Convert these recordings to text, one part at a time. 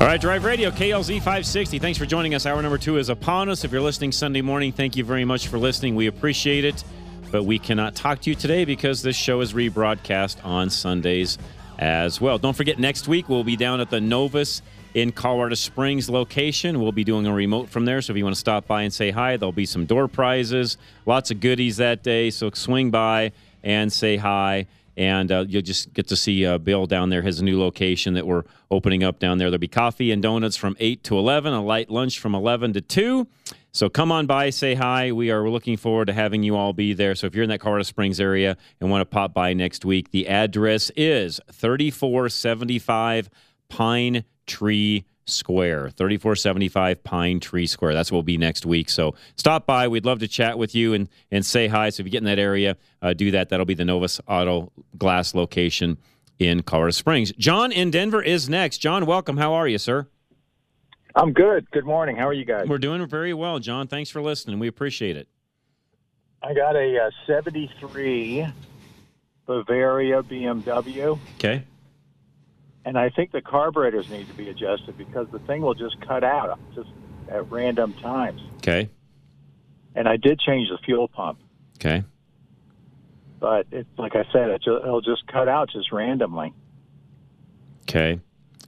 All right, Drive Radio, KLZ 560. Thanks for joining us. Hour number 2 is upon us. If you're listening Sunday morning, thank you very much for listening. We appreciate it, but we cannot talk to you today because this show is rebroadcast on Sundays as well. Don't forget, next week we'll be down at the Novus in Colorado Springs location. We'll be doing a remote from there, so if you want to stop by and say hi, there'll be some door prizes, lots of goodies that day, so swing by and say hi. And you'll just get to see Bill down there, his new location that we're opening up down there. There'll be coffee and donuts from 8 to 11, a light lunch from 11 to 2. So come on by, say hi. We're looking forward to having you all be there. So if you're in that Colorado Springs area and want to pop by next week, the address is 3475 Pine Tree Square. 3475 Pine Tree Square. That's what we'll be next week. So stop by. We'd love to chat with you and say hi. So if you get in that area, do that. That'll be the Novus Auto Glass location in Colorado Springs. John in Denver is next. John, welcome. How are you, sir? I'm good. Good morning. How are you guys? We're doing very well, John. Thanks for listening. We appreciate it. I got a 73 Bavaria BMW. Okay. And I think the carburetors need to be adjusted because the thing will just cut out just at random times. Okay. And I did change the fuel pump. Okay. But it's like I said, it'll just cut out just randomly. Okay.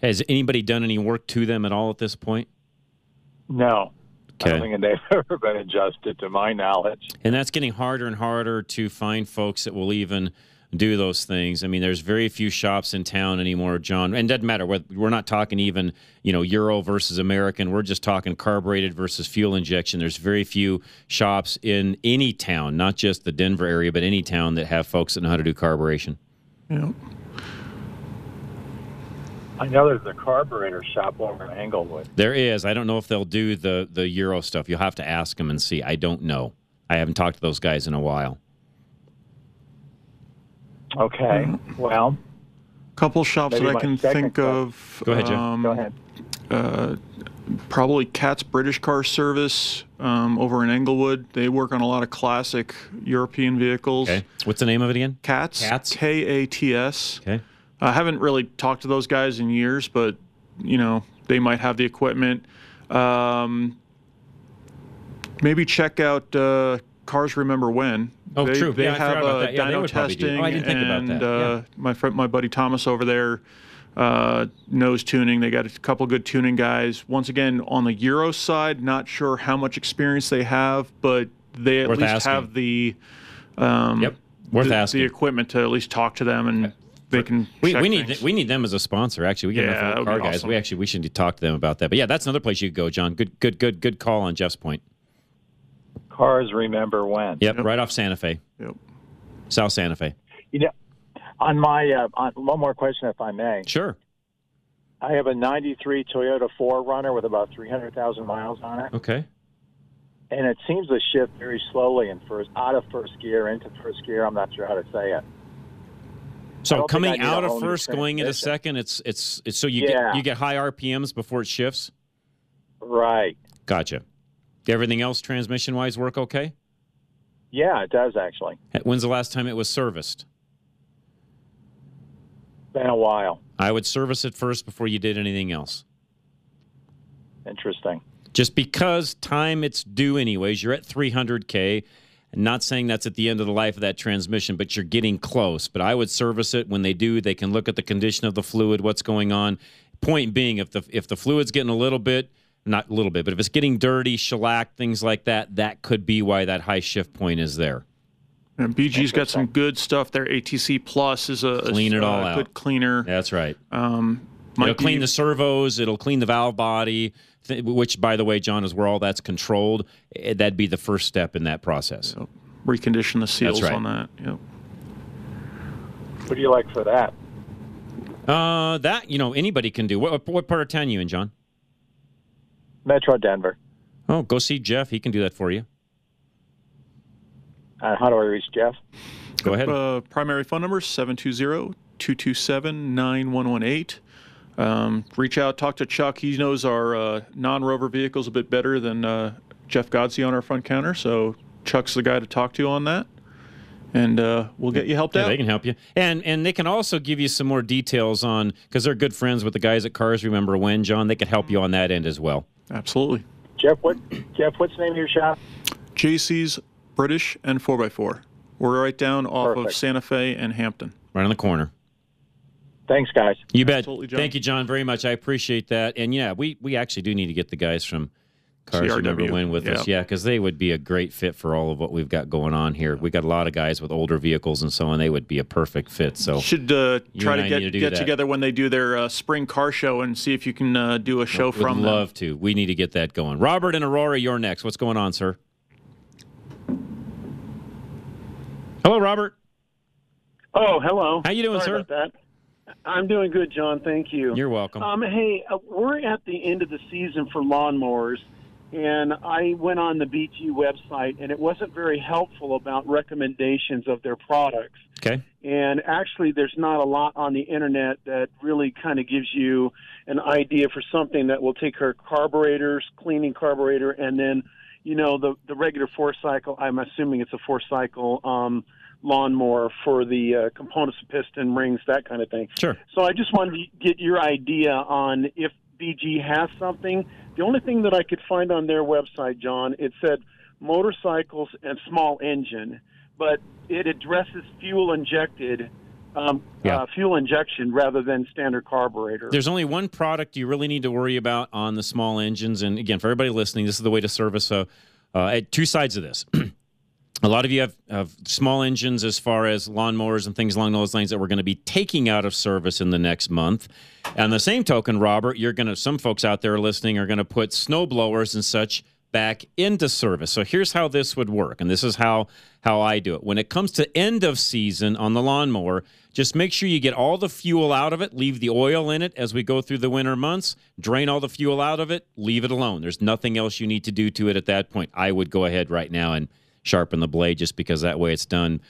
Has anybody done any work to them at all at this point? No. Okay. I don't think they've ever been adjusted to my knowledge. And that's getting harder and harder to find folks that will even do those things. I mean, there's very few shops in town anymore, John. And it doesn't matter. We're not talking even, you know, Euro versus American. We're just talking carbureted versus fuel injection. There's very few shops in any town, not just the Denver area, but any town that have folks that know how to do carburation. Yeah. I know there's a carburetor shop over in Englewood. There is. I don't know if they'll do the Euro stuff. You'll have to ask them and see. I don't know. I haven't talked to those guys in a while. Okay, well, a couple shops that I can think of. Go ahead, Jim. Go ahead. Probably Katz British Car Service over in Englewood. They work on a lot of classic European vehicles. Okay. What's the name of it again? Katz. K-A-T-S. Okay. I haven't really talked to those guys in years, but, you know, they might have the equipment. Maybe check out Cars Remember When. Oh, true. They have dyno testing, and my buddy Thomas over there knows tuning. They got a couple good tuning guys. Once again, on the Euro side, not sure how much experience they have, but they at least have the equipment to at least talk to them, and they can. We need them as a sponsor. Actually, we get enough of the car guys. Awesome. We should talk to them about that. But yeah, that's another place you could go, John. Good call on Jeff's point. Cars Remember When. Yep, right off Santa Fe. Yep. South Santa Fe. You know, on my one more question, if I may. Sure. I have a 93 Toyota 4Runner with about 300,000 miles on it. Okay. And it seems to shift very slowly out of first gear into first gear. I'm not sure how to say it. So coming out of first, going into second, it's so you get high RPMs before it shifts? Right. Gotcha. Did everything else transmission-wise work okay? Yeah, it does, actually. When's the last time it was serviced? Been a while. I would service it first before you did anything else. Interesting. Just because time it's due anyways, you're at 300K. I'm not saying that's at the end of the life of that transmission, but you're getting close. But I would service it. When they do, they can look at the condition of the fluid, what's going on. Point being, if the fluid's getting a little bit, not a little bit, but if it's getting dirty, shellac, things like that, that could be why that high shift point is there. And BG's got some good stuff there. ATC Plus is a good cleaner. That's right. It'll clean the servos. It'll clean the valve body, which, by the way, John, is where all that's controlled. That'd be the first step in that process. Yep. Recondition the seals on that. Yep. What do you like for that? Anybody can do. What part of town are you in, John? Metro Denver. Oh, go see Jeff. He can do that for you. How do I reach Jeff? Go ahead. Primary phone number, 720-227-9118. Reach out, talk to Chuck. He knows our non-Rover vehicles a bit better than Jeff Godsey on our front counter, so Chuck's the guy to talk to on that. And we'll get you helped out. They can help you. And they can also give you some more details on, because they're good friends with the guys at Cars Remember When, John. They can help you on that end as well. Absolutely. Jeff, what's the name of your shop? JC's British and 4x4. We're right down off of Santa Fe and Hampton. Right on the corner. Thanks, guys. You bet. Absolutely, John. Thank you, John, very much. I appreciate that. And, yeah, we actually do need to get the guys from Cars CRW. Remember When with us, yeah, because they would be a great fit for all of what we've got going on here. We got a lot of guys with older vehicles and so on. They would be a perfect fit. So should try to get together when they do their spring car show and see if you can do a show from them. Would love to. We need to get that going. Robert and Aurora, you're next. What's going on, sir? Hello, Robert. Oh, hello. How you doing, sir? About that. I'm doing good, John. Thank you. You're welcome. Hey, we're at the end of the season for lawnmowers. And I went on the BG website, and it wasn't very helpful about recommendations of their products. Okay. And actually, there's not a lot on the internet that really kind of gives you an idea for something that will take her carburetors, cleaning carburetor, and then, you know, the regular four-cycle, I'm assuming it's a four-cycle lawnmower for the components of piston, rings, that kind of thing. Sure. So I just wanted to get your idea on if BG has something. The only thing that I could find on their website, John, it said motorcycles and small engine, but it addresses fuel injection rather than standard carburetor. There's only one product you really need to worry about on the small engines. And again, for everybody listening, this is the way to service two sides of this. A lot of you have small engines as far as lawnmowers and things along those lines that we're going to be taking out of service in the next month. And the same token, Robert, some folks out there listening are going to put snow blowers and such back into service. So here's how this would work, and this is how I do it. When it comes to end of season on the lawnmower, just make sure you get all the fuel out of it, leave the oil in it as we go through the winter months, drain all the fuel out of it, leave it alone. There's nothing else you need to do to it at that point. I would go ahead right now and sharpen the blade, just because that way it's done,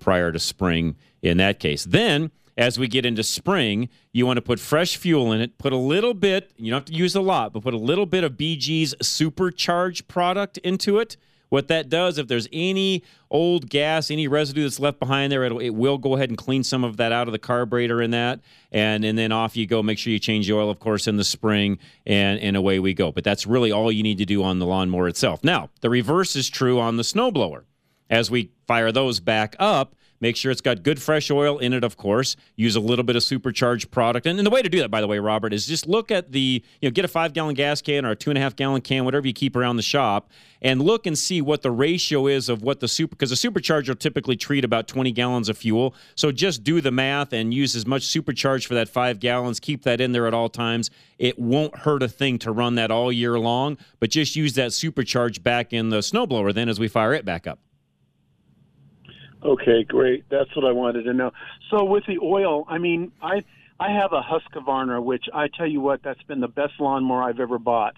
prior to spring in that case. Then, as we get into spring, you want to put fresh fuel in it, put a little bit, you don't have to use a lot, but put a little bit of BG's supercharged product into it. What that does, if there's any old gas, any residue that's left behind there, it will go ahead and clean some of that out of the carburetor in that. And then off you go. Make sure you change the oil, of course, in the spring, and away we go. But that's really all you need to do on the lawnmower itself. Now, the reverse is true on the snowblower. As we fire those back up, make sure it's got good fresh oil in it, of course. Use a little bit of supercharged product. And the way to do that, by the way, Robert, is just look at get a 5-gallon gas can or a 2.5-gallon can, whatever you keep around the shop, and look and see what the ratio is of what because a supercharger will typically treat about 20 gallons of fuel. So just do the math and use as much supercharge for that 5 gallons. Keep that in there at all times. It won't hurt a thing to run that all year long, but just use that supercharge back in the snowblower then as we fire it back up. Okay, great. That's what I wanted to know. So with the oil, I mean, I have a Husqvarna, which I tell you what, that's been the best lawnmower I've ever bought.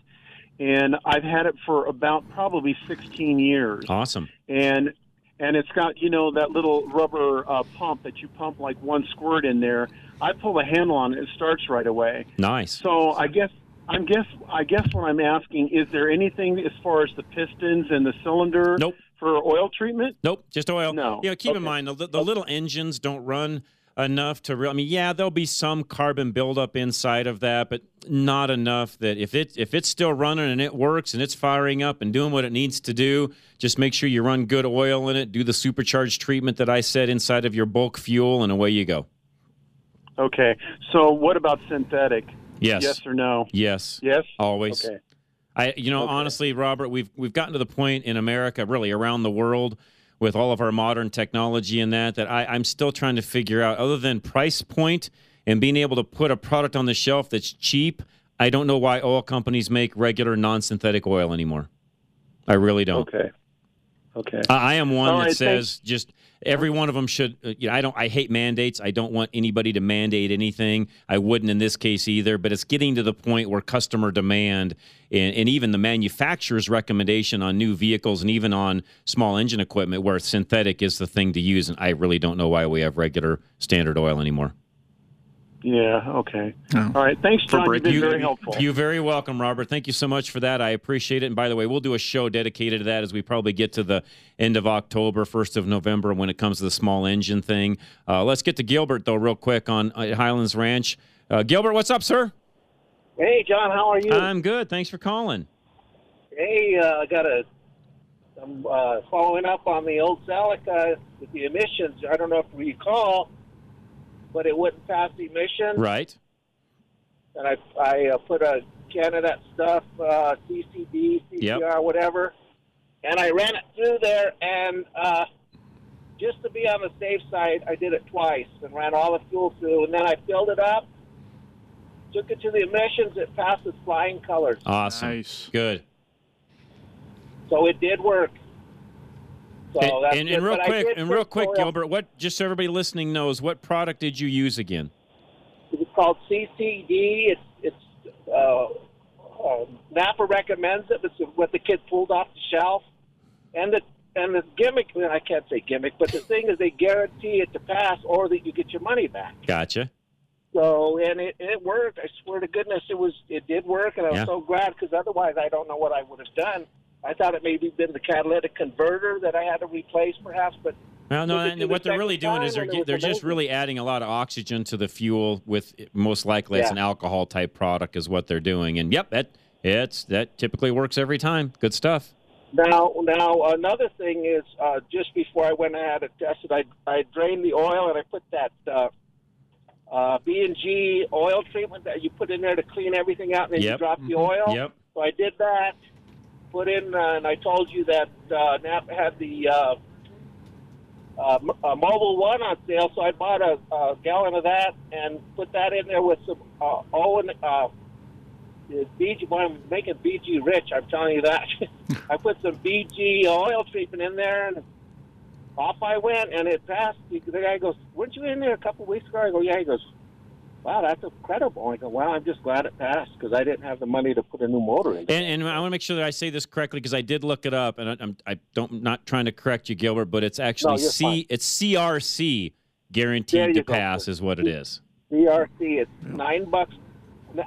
And I've had it for about probably 16 years. Awesome. And it's got, that little rubber pump that you pump like one squirt in there. I pull the handle on it, it starts right away. Nice. So I guess what I'm asking, is there anything as far as the pistons and the cylinder? Nope. For oil treatment? Nope, just oil. No. Keep in mind, the little engines don't run enough to really... I mean, yeah, there'll be some carbon buildup inside of that, but not enough that if it's still running and it works and it's firing up and doing what it needs to do, just make sure you run good oil in it, do the supercharged treatment that I said inside of your bulk fuel, and away you go. Okay. So what about synthetic? Yes. Yes or no? Yes. Yes? Always. Okay. Honestly, Robert, we've gotten to the point in America, really around the world, with all of our modern technology and that I'm still trying to figure out, other than price point and being able to put a product on the shelf that's cheap. I don't know why oil companies make regular non-synthetic oil anymore. I really don't. Okay. I am one that says just every one of them should. I hate mandates. I don't want anybody to mandate anything. I wouldn't in this case either. But it's getting to the point where customer demand and even the manufacturer's recommendation on new vehicles and even on small engine equipment where synthetic is the thing to use. And I really don't know why we have regular standard oil anymore. Yeah, okay. Oh. All right, thanks, John. You've been very helpful. You're very welcome, Robert. Thank you so much for that. I appreciate it. And by the way, we'll do a show dedicated to that as we probably get to the end of October, 1st of November, when it comes to the small engine thing. Let's get to Gilbert, though, real quick on Highlands Ranch. Gilbert, what's up, sir? Hey, John, how are you? I'm good. Thanks for calling. Hey, I'm following up on the old Celica with the emissions. I don't know if we call, but it wouldn't pass emissions. Right. And I put a can of that stuff, CCD, CPR, yep, whatever, and I ran it through there, and just to be on the safe side, I did it twice and ran all the fuel through, and then I filled it up, took it to the emissions, it passes flying colors. Awesome. Nice. Good. So it did work. So and real quick, Gilbert, what, just so everybody listening knows, what product did you use again? It's called CCD. It's NAPA recommends it. It's what the kid pulled off the shelf, and the gimmick. I can't say gimmick, but the thing is, they guarantee it to pass, or that you get your money back. Gotcha. So and it worked. I swear to goodness, it did work, and I was so glad, because otherwise, I don't know what I would have done. I thought it maybe been the catalytic converter that I had to replace, perhaps. But well, no, and what they're really doing is they're just really adding a lot of oxygen to the fuel. With most likely, it's an alcohol type product is what they're doing. And yep, that typically works every time. Good stuff. Now another thing is just before I went ahead and tested, I drained the oil and I put that B&G oil treatment that you put in there to clean everything out, and then you drop the oil. Yep. So I did that. Put in, and I told you that NAPA had the Mobile One on sale, so I bought a gallon of that and put that in there with some BG. Boy, I'm making BG rich, I'm telling you that. I put some BG oil treatment in there, and off I went, and it passed. The guy goes, "Weren't you in there a couple of weeks ago?" I go, "Yeah." He goes, "Wow, that's incredible." I go, "Wow, I'm just glad it passed, because I didn't have the money to put a new motor in." And I want to make sure that I say this correctly, because I did look it up, and I'm not trying to correct you, Gilbert, but it's actually it's CRC, guaranteed to pass, is what it is. CRC, it's $9.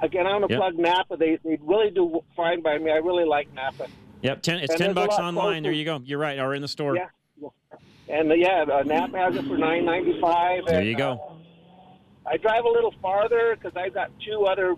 Again, I'm going to plug NAPA. They really do fine by me. I really like NAPA. Yep, it's $10 online. There you go. You're right. Or in the store. Yeah, and NAPA has it for $9.95. There you go. I drive a little farther because I've got two other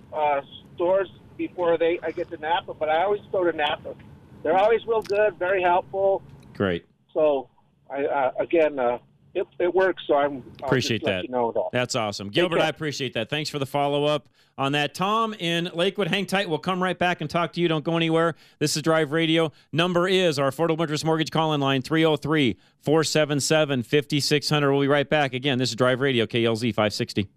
stores before I get to Napa, but I always go to Napa. They're always real good, very helpful. Great. So, it works, so I'll appreciate that. You know that. That's awesome. Gilbert, I appreciate that. Thanks for the follow-up on that. Tom in Lakewood, hang tight. We'll come right back and talk to you. Don't go anywhere. This is Drive Radio. Number is our Affordable Interest Mortgage call-in line, 303-477-5600. We'll be right back. Again, this is Drive Radio, KLZ 560.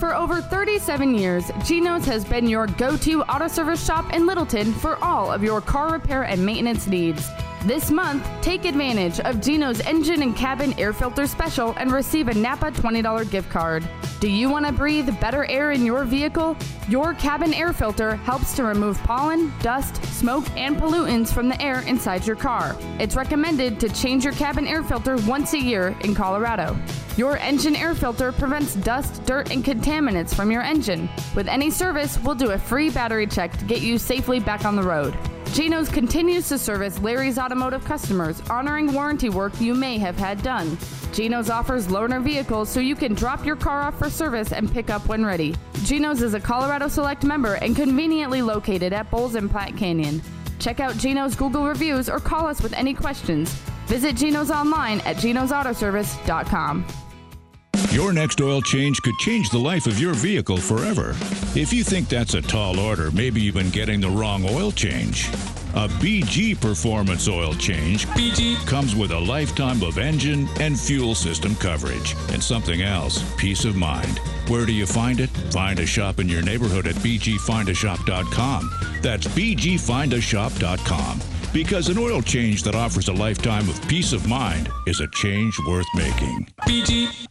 For over 37 years, Geno's has been your go-to auto service shop in Littleton for all of your car repair and maintenance needs. This month, take advantage of Geno's Engine and Cabin Air Filter Special and receive a NAPA $20 gift card. Do you want to breathe better air in your vehicle? Your cabin air filter helps to remove pollen, dust, smoke, and pollutants from the air inside your car. It's recommended to change your cabin air filter once a year in Colorado. Your engine air filter prevents dust, dirt, and contaminants from your engine. With any service, we'll do a free battery check to get you safely back on the road. Geno's continues to service Larry's Automotive customers, honoring warranty work you may have had done. Geno's offers loaner vehicles so you can drop your car off for service and pick up when ready. Geno's is a Colorado Select member and conveniently located at Bowles and Platte Canyon. Check out Geno's Google reviews or call us with any questions. Visit Geno's online at genosautoservice.com. Your next oil change could change the life of your vehicle forever. If you think that's a tall order, maybe you've been getting the wrong oil change. A BG Performance oil change BG comes with a lifetime of engine and fuel system coverage. And something else, peace of mind. Where do you find it? Find a shop in your neighborhood at bgfindashop.com. That's bgfindashop.com. Because an oil change that offers a lifetime of peace of mind is a change worth making. BG.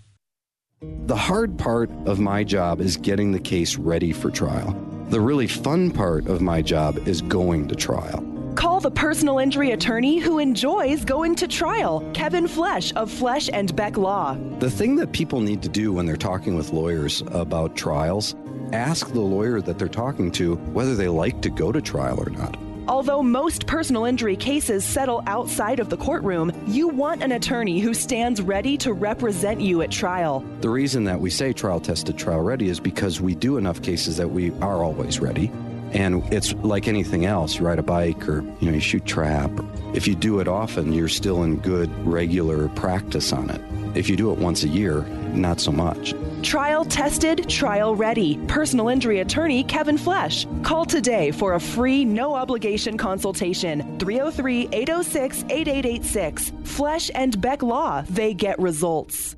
The hard part of my job is getting the case ready for trial. The really fun part of my job is going to trial. Call the personal injury attorney who enjoys going to trial, Kevin Flesch of Flesch & Beck Law. The thing that people need to do when they're talking with lawyers about trials, ask the lawyer that they're talking to whether they like to go to trial or not. Although most personal injury cases settle outside of the courtroom, you want an attorney who stands ready to represent you at trial. The reason that we say trial-tested, trial-ready is because we do enough cases that we are always ready. And it's like anything else. You ride a bike or, you shoot trap. If you do it often, you're still in good, regular practice on it. If you do it once a year, not so much. Trial tested, trial ready. Personal injury attorney Kevin Flesch. Call today for a free, no obligation consultation. 303-806-8886. Flesch & Beck Law. They get results.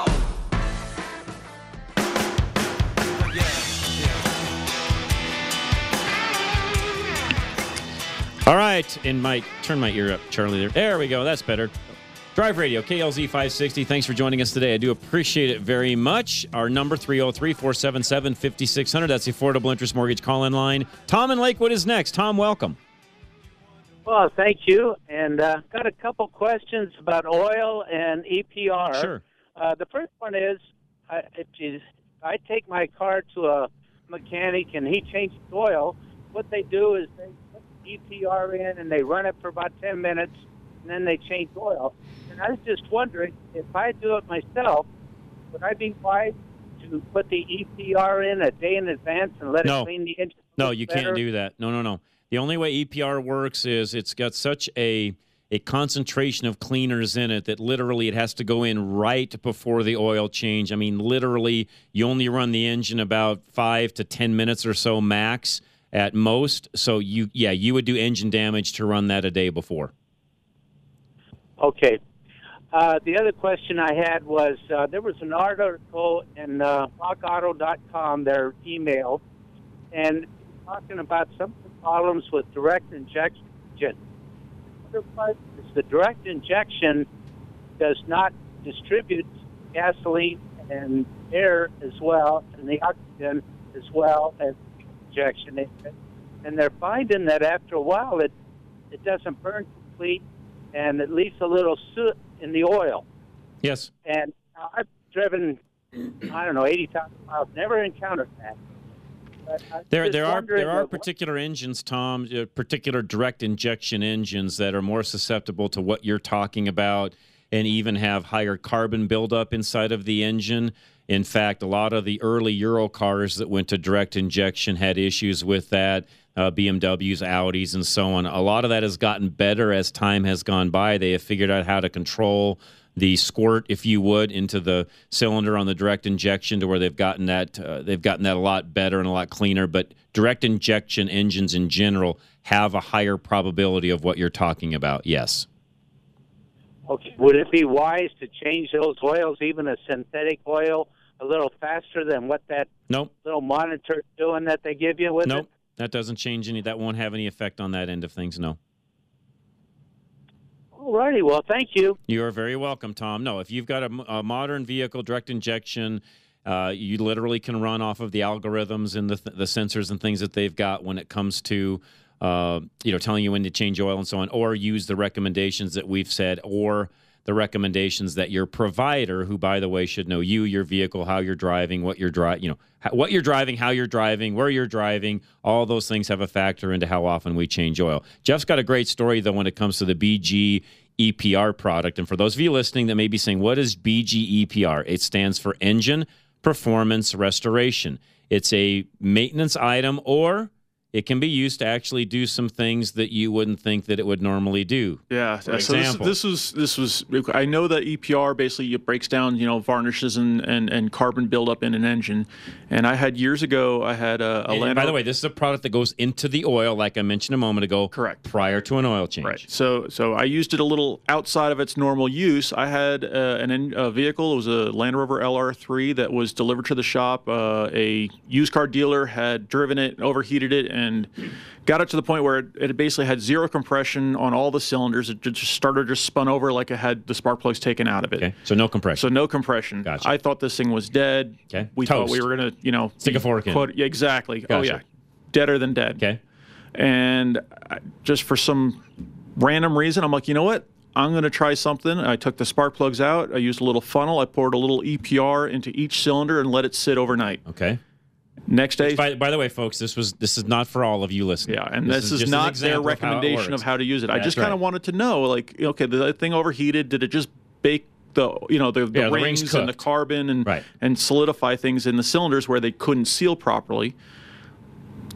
All right, and turn my ear up, Charlie. There we go. That's better. Drive Radio, KLZ 560. Thanks for joining us today. I do appreciate it very much. Our number, 303-477-5600. That's the Affordable Interest Mortgage call-in line. Tom in Lakewood is next. Tom, welcome. Well, thank you. And got a couple questions about oil and EPR. Sure. The first one is, I take my car to a mechanic and he changes oil. What they do is they EPR in, and they run it for about 10 minutes, and then they change oil. And I was just wondering, if I do it myself, would I be wise to put the EPR in a day in advance and let it clean the engine? No, you can't do that. No. The only way EPR works is it's got such a concentration of cleaners in it that literally it has to go in right before the oil change. I mean, literally, you only run the engine about 5 to 10 minutes or so max. At most, so you would do engine damage to run that a day before. Okay. The other question I had was there was an article in rockauto.com, their email, and talking about some problems with direct injection. The direct injection does not distribute gasoline and air as well, and the oxygen as well as injection, and they're finding that after a while it doesn't burn complete, and it leaves a little soot in the oil. Yes. And I've driven, 80,000 miles, never encountered that. There are particular engines, Tom, particular direct injection engines that are more susceptible to what you're talking about, and even have higher carbon buildup inside of the engine. In fact, a lot of the early Euro cars that went to direct injection had issues with that, BMWs, Audis, and so on. A lot of that has gotten better as time has gone by. They have figured out how to control the squirt, if you would, into the cylinder on the direct injection to where they've gotten that a lot better and a lot cleaner. But direct injection engines in general have a higher probability of what you're talking about, yes. Okay. Would it be wise to change those oils, even a synthetic oil, a little faster than what that little monitor is doing that they give you with it? Nope, that doesn't change any. That won't have any effect on that end of things, no. All righty, well, thank you. You are very welcome, Tom. No, if you've got a modern vehicle, direct injection, you literally can run off of the algorithms and the sensors and things that they've got when it comes to telling you when to change oil and so on, or use the recommendations that we've said, or the recommendations that your provider, who, by the way, should know you, your vehicle, how you're driving, what you're driving, you know, what you're driving, how you're driving, where you're driving, all those things have a factor into how often we change oil. Jeff's got a great story, though, when it comes to the BG EPR product. And for those of you listening that may be saying, what is BG EPR? It stands for Engine Performance Restoration. It's a maintenance item, or it can be used to actually do some things that you wouldn't think that it would normally do. Yeah. For example. So this was I know that EPR basically it breaks down, you know, varnishes and carbon buildup in an engine. And I had years ago, I had a Land Rover. By the way, this is a product that goes into the oil, like I mentioned a moment ago. Correct. Prior to an oil change. Right. So I used it a little outside of its normal use. I had a vehicle. It was a Land Rover LR3 that was delivered to the shop. A used car dealer had driven it, overheated it, and got it to the point where it basically had zero compression on all the cylinders. It just started to spun over like it had the spark plugs taken out of it. Okay. So no compression. Gotcha. I thought this thing was dead. Okay. We thought we were going to, you know, stick a fork in. Yeah, exactly. Gotcha. Oh, yeah. Deader than dead. Okay. And just for some random reason, I'm like, you know what? I'm going to try something. I took the spark plugs out. I used a little funnel. I poured a little EPR into each cylinder and let it sit overnight. Okay. Next day. By the way, folks, this is not for all of you listening. Yeah, and this is not their recommendation of how to use it. That's I just kind of wanted to know, like, okay, the thing overheated. Did it just bake the rings and the carbon and solidify things in the cylinders where they couldn't seal properly?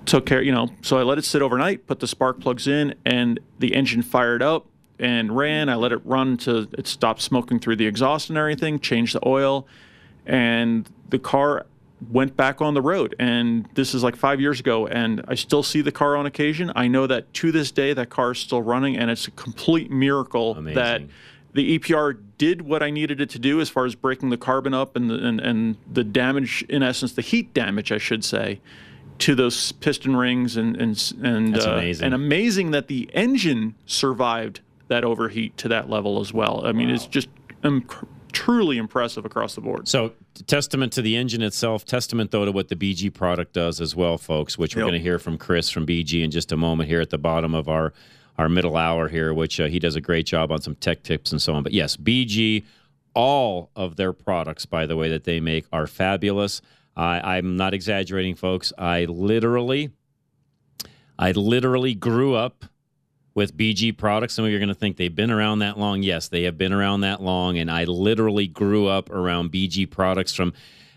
Took care, you know. So I let it sit overnight. Put the spark plugs in, and the engine fired up and ran. I let it run to it stopped smoking through the exhaust and everything. Changed the oil, and the car went back on the road, and this is like 5 years ago, and I still see the car on occasion. I know that to this day that car is still running, and it's a complete miracle. Amazing. That the EPR did what I needed it to do as far as breaking the carbon up and the damage, in essence, the heat damage, I should say, to those piston rings and that's amazing. And amazing that the engine survived that overheat to that level as well. I mean, wow. It's just truly impressive across the board. So testament to the engine itself, testament, though, to what the BG product does as well, folks, which we're going to hear from Chris from BG in just a moment here at the bottom of our middle hour here, which he does a great job on some tech tips and so on. But, yes, BG, all of their products, by the way, that they make are fabulous. I'm not exaggerating, folks. I literally grew up with BG products. Some of you are going to think they've been around that long. Yes, they have been around that long, and I literally grew up around BG products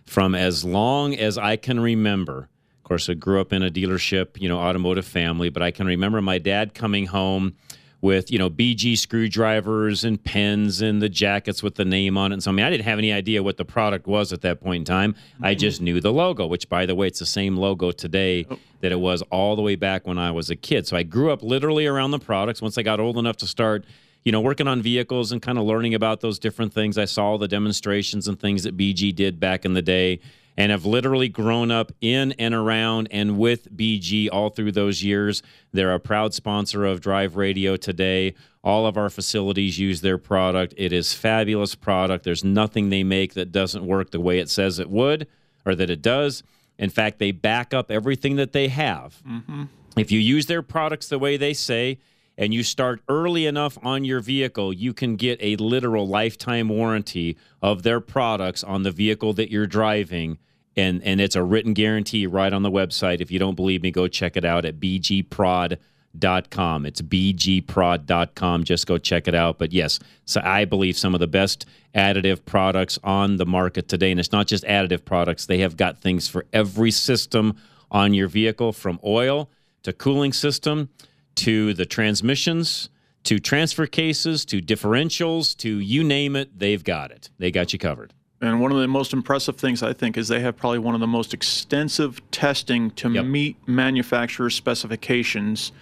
from as long as I can remember. Of course, I grew up in a dealership, you know, automotive family, but I can remember my dad coming home with, you know, BG screwdrivers and pens and the jackets with the name on it. And so, I mean, I didn't have any idea what the product was at that point in time. I just knew the logo, which, by the way, it's the same logo today that it was all the way back when I was a kid. So I grew up literally around the products. Once I got old enough to start, you know, working on vehicles and kind of learning about those different things, I saw the demonstrations and things that BG did back in the day, and have literally grown up in and around and with BG all through those years. They're a proud sponsor of Drive Radio today. All of our facilities use their product. It is fabulous product. There's nothing they make that doesn't work the way it says it would or that it does. In fact, they back up everything that they have. Mm-hmm. If you use their products the way they say and you start early enough on your vehicle, you can get a literal lifetime warranty of their products on the vehicle that you're driving. And it's a written guarantee right on the website. If you don't believe me, go check it out at bgprod.com. It's bgprod.com. Just go check it out. But, yes, so I believe some of the best additive products on the market today. And it's not just additive products. They have got things for every system on your vehicle, from oil to cooling system to the transmissions to transfer cases to differentials to you name it, they've got it. They got you covered. And one of the most impressive things, I think, is they have probably one of the most extensive testing to meet manufacturer specifications.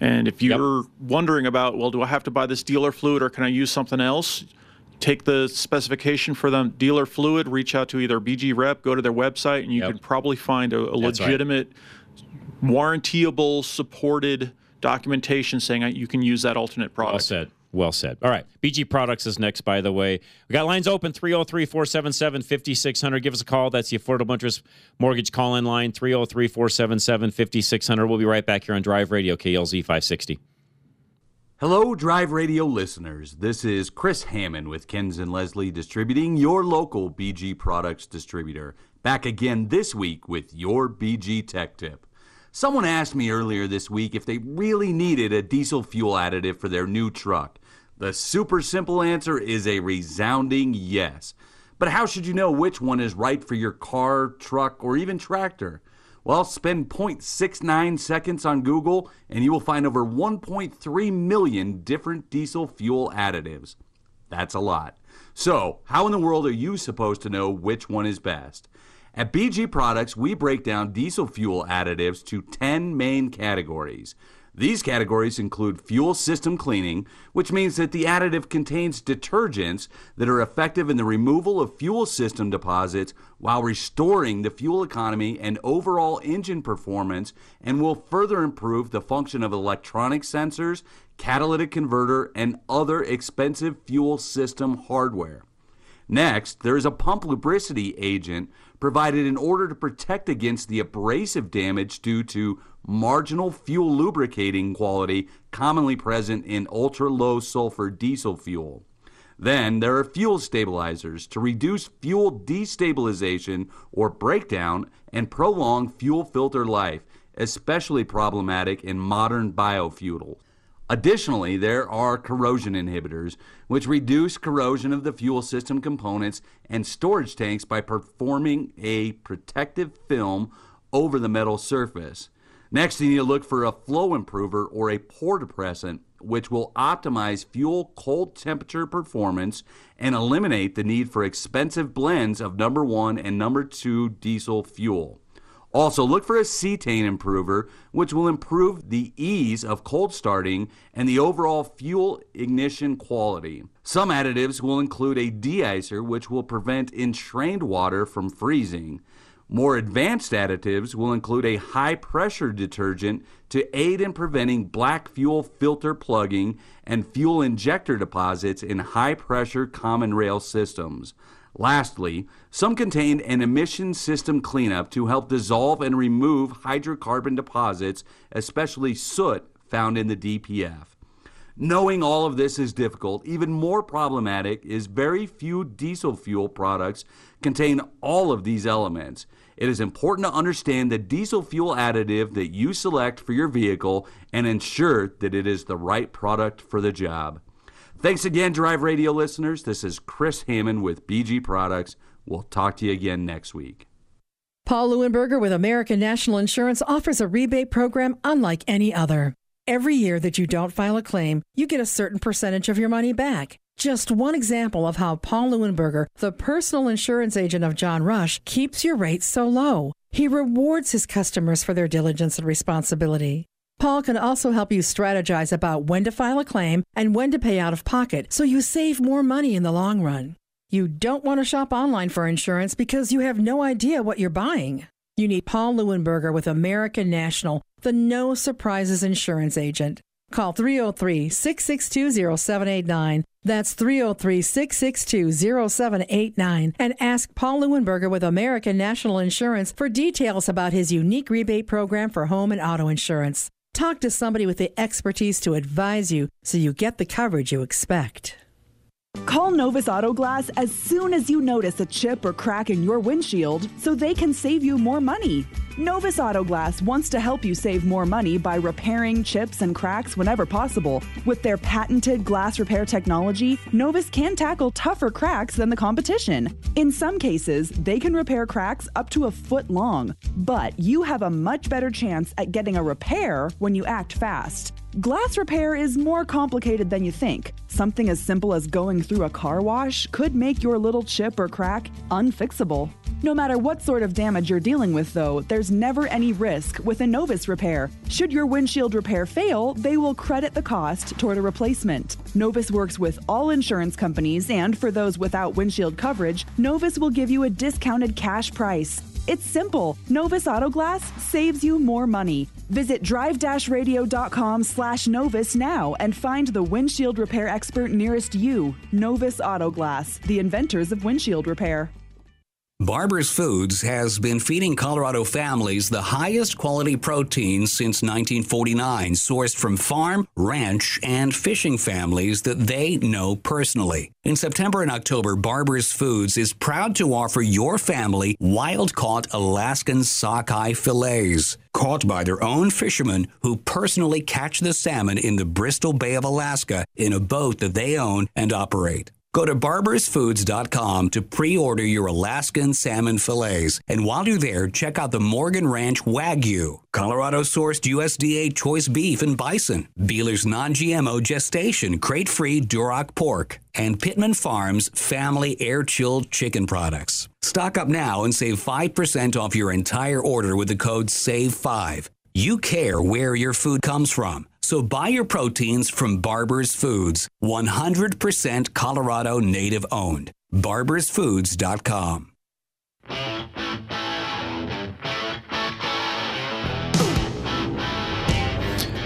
And if you're wondering about, well, do I have to buy this dealer fluid or can I use something else? Take the specification for the dealer fluid, reach out to either BG Rep, go to their website, and you can probably find a legitimate, warrantyable, supported documentation saying you can use that alternate product. Well said. Well said. All right. BG Products is next, by the way. We got lines open, 303-477-5600. Give us a call. That's the Affordable Interest Mortgage call-in line, 303-477-5600. We'll be right back here on Drive Radio, KLZ 560. Hello, Drive Radio listeners. This is Chris Hammond with Kins and Leslie Distributing, your local BG products distributor. Back again this week with your BG Tech Tip. Someone asked me earlier this week if they really needed a diesel fuel additive for their new truck. The super simple answer is a resounding yes. But how should you know which one is right for your car, truck, or even tractor? Well, spend 0.69 seconds on Google and you will find over 1.3 million different diesel fuel additives. That's a lot. So, how in the world are you supposed to know which one is best? At BG Products, we break down diesel fuel additives to 10 main categories. These categories include fuel system cleaning, which means that the additive contains detergents that are effective in the removal of fuel system deposits while restoring the fuel economy and overall engine performance, and will further improve the function of electronic sensors, catalytic converter, and other expensive fuel system hardware. Next, there is a pump lubricity agent provided in order to protect against the abrasive damage due to marginal fuel lubricating quality commonly present in ultra-low sulfur diesel fuel. Then there are fuel stabilizers to reduce fuel destabilization or breakdown and prolong fuel filter life, especially problematic in modern biofuel. Additionally, there are corrosion inhibitors, which reduce corrosion of the fuel system components and storage tanks by performing a protective film over the metal surface. Next, you need to look for a flow improver or a pour depressant, which will optimize fuel cold temperature performance and eliminate the need for expensive blends of number 1 and number 2 diesel fuel. Also, look for a cetane improver, which will improve the ease of cold starting and the overall fuel ignition quality. Some additives will include a deicer, which will prevent entrained water from freezing. More advanced additives will include a high-pressure detergent to aid in preventing black fuel filter plugging and fuel injector deposits in high-pressure common rail systems. Lastly, some contain an emission system cleanup to help dissolve and remove hydrocarbon deposits, especially soot found in the DPF. Knowing all of this is difficult. Even more problematic is very few diesel fuel products contain all of these elements. It is important to understand the diesel fuel additive that you select for your vehicle and ensure that it is the right product for the job. Thanks again, Drive Radio listeners. This is Chris Hammond with BG Products. We'll talk to you again next week. Paul Leuenberger with American National Insurance offers a rebate program unlike any other. Every year that you don't file a claim, you get a certain percentage of your money back. Just one example of how Paul Leuenberger, the personal insurance agent of John Rush, keeps your rates so low. He rewards his customers for their diligence and responsibility. Paul can also help you strategize about when to file a claim and when to pay out of pocket so you save more money in the long run. You don't want to shop online for insurance because you have no idea what you're buying. You need Paul Leuenberger with American National, the no surprises insurance agent. Call 303-662-0789. That's 303-662-0789. And ask Paul Leuenberger with American National Insurance for details about his unique rebate program for home and auto insurance. Talk to somebody with the expertise to advise you so you get the coverage you expect. Call Novus Auto Glass as soon as you notice a chip or crack in your windshield so they can save you more money. Novus Auto Glass wants to help you save more money by repairing chips and cracks whenever possible. With their patented glass repair technology, Novus can tackle tougher cracks than the competition. In some cases, they can repair cracks up to a foot long, but you have a much better chance at getting a repair when you act fast. Glass repair is more complicated than you think. Something as simple as going through a car wash could make your little chip or crack unfixable. No matter what sort of damage you're dealing with, though, there's never any risk with a Novus repair. Should your windshield repair fail, they will credit the cost toward a replacement. Novus works with all insurance companies, and for those without windshield coverage, Novus will give you a discounted cash price. It's simple. Novus Auto Glass saves you more money. Visit drive-radio.com/Novus now and find the windshield repair expert nearest you. Novus Auto Glass, the inventors of windshield repair. Barber's Foods has been feeding Colorado families the highest quality protein since 1949, sourced from farm, ranch, and fishing families that they know personally. In September and October, Barber's Foods is proud to offer your family wild-caught Alaskan sockeye fillets, caught by their own fishermen who personally catch the salmon in the Bristol Bay of Alaska in a boat that they own and operate. Go to barbersfoods.com to pre-order your Alaskan salmon fillets. And while you're there, check out the Morgan Ranch Wagyu, Colorado-sourced USDA choice beef and bison, Beeler's non-GMO gestation, crate-free Duroc pork, and Pittman Farms family air-chilled chicken products. Stock up now and save 5% off your entire order with the code SAVE5. You care where your food comes from. So buy your proteins from Barber's Foods, 100% Colorado native owned. barbersfoods.com.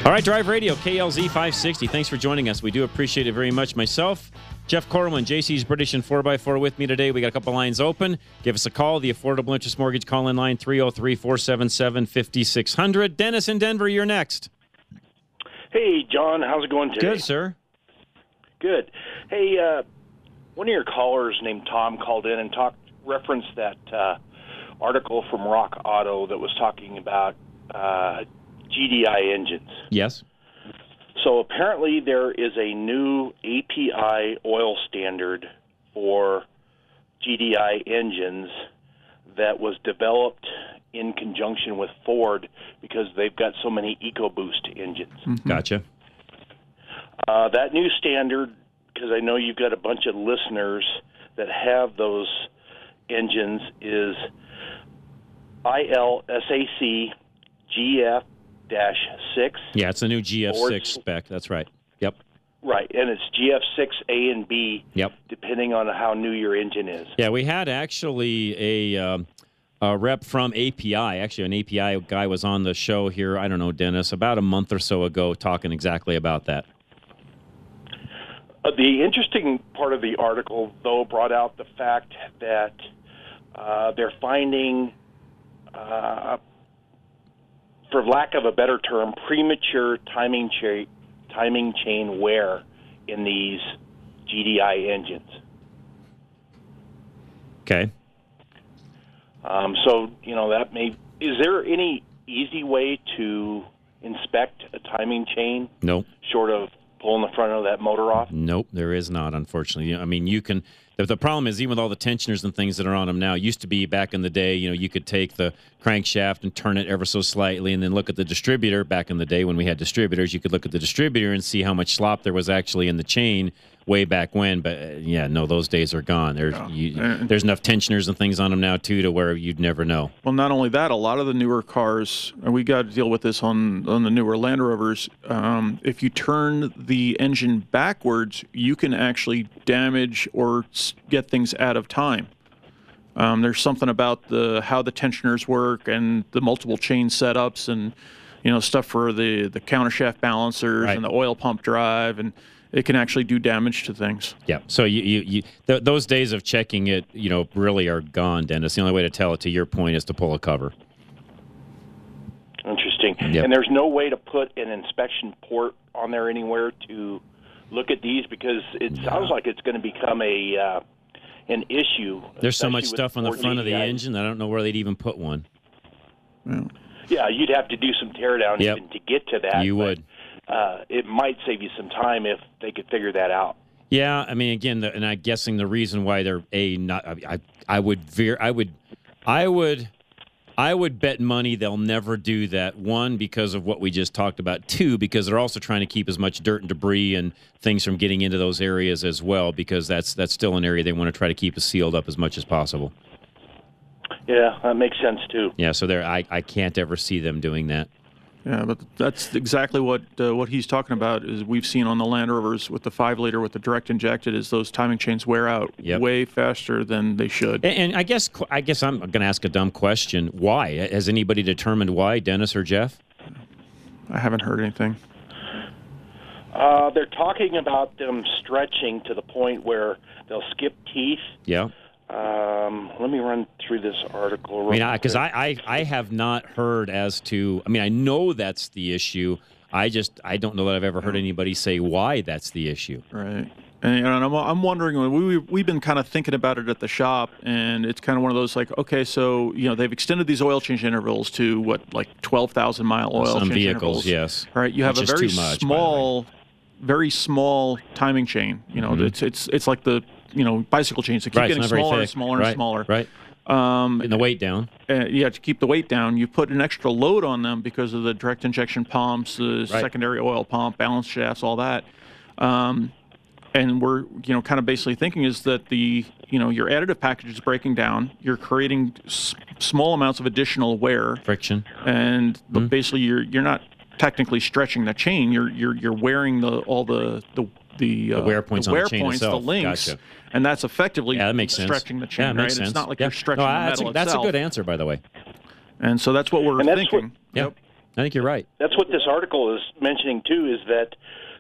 All right, Drive Radio, KLZ 560. Thanks for joining us. We do appreciate it very much. Myself, Jeff Corwin, JC's British and 4x4 with me today. We got a couple lines open. Give us a call. The Affordable Interest Mortgage call-in line, 303-477-5600. Dennis in Denver, you're next. Hey, John, how's it going today? Good, sir. Good. Hey, one of your callers named Tom called in and referenced that article from Rock Auto that was talking about GDI engines. Yes. So apparently there is a new API oil standard for GDI engines that was developed in conjunction with Ford because they've got so many EcoBoost engines. Mm-hmm. Gotcha. That new standard, because I know you've got a bunch of listeners that have those engines, is ILSAC GF-6. Yeah, it's a new GF6 Ford spec. That's right. Yep. Right, and it's GF6A and B, yep, depending on how new your engine is. Yeah, we had actually a rep from API. Actually, an API guy was on the show here, I don't know, Dennis, about a month or so ago talking exactly about that. The interesting part of the article, though, brought out the fact that they're finding, for lack of a better term, premature timing chain wear in these GDI engines. Okay. So, you know, that may... Is there any easy way to inspect a timing chain? Nope. Short of pulling the front of that motor off? Nope, there is not, unfortunately. I mean, you can... The problem is, even with all the tensioners and things that are on them now, it used to be back in the day, you know, you could take the crankshaft and turn it ever so slightly and then look at the distributor. Back in the day when we had distributors, you could look at the distributor and see how much slop there was actually in the chain way back when. But, yeah, no, those days are gone. There's enough tensioners and things on them now, too, to where you'd never know. Well, not only that, a lot of the newer cars, and we got to deal with this on the newer Land Rovers, if you turn the engine backwards, you can actually damage or get things out of time. There's something about how the tensioners work and the multiple chain setups and, you know, stuff for the countershaft balancers, right, and the oil pump drive, and it can actually do damage to things. Yeah. So those days of checking it, you know, really are gone, Dennis. The only way to tell it, to your point, is to pull a cover. Interesting. Yep. And there's no way to put an inspection port on there anywhere to look at these, because it sounds like it's going to become an issue. There's so much stuff on the front of the engine, I don't know where they'd even put one. Yeah, you'd have to do some teardown, yep, even to get to that. You would. It might save you some time if they could figure that out. Yeah, I mean, again, and I'm guessing the reason why they're I would bet money they'll never do that, one, because of what we just talked about, two, because they're also trying to keep as much dirt and debris and things from getting into those areas as well, because that's still an area they want to try to keep sealed up as much as possible. Yeah, that makes sense, too. Yeah, so I can't ever see them doing that. Yeah, but that's exactly what he's talking about, is we've seen on the Land Rovers with the 5-liter with the direct injected, is those timing chains wear out, yep, way faster than they should. And I guess I'm going to ask a dumb question. Why? Has anybody determined why, Dennis or Jeff? I haven't heard anything. They're talking about them stretching to the point where they'll skip teeth. Yeah. Let me run through this article real quick. I mean, because I have not heard as to, I mean, I know that's the issue. I don't know that I've ever heard anybody say why that's the issue. Right. And I'm wondering, we've been kind of thinking about it at the shop, and it's kind of one of those, like, okay, so, you know, they've extended these oil change intervals to, what, like 12,000-mile oil change intervals. Some vehicles, yes. Right, you have a very small, very small timing chain. You know, it's like the, you know, bicycle chains. They keep getting smaller and smaller and smaller. Right. And the weight down. Yeah, to keep the weight down, you put an extra load on them because of the direct injection pumps, the secondary oil pump, balance shafts, all that. And we're, you know, kind of basically thinking is that the, you know, your additive package is breaking down. You're creating small amounts of additional wear, friction, and basically you're not technically stretching the chain. You're wearing the wear points, the links, and that's effectively stretching the chain. Yeah, right? It's not like you're stretching the metal itself. That's a good answer, by the way. And so that's what we're thinking. Yep, I think you're right. That's what this article is mentioning too. Is that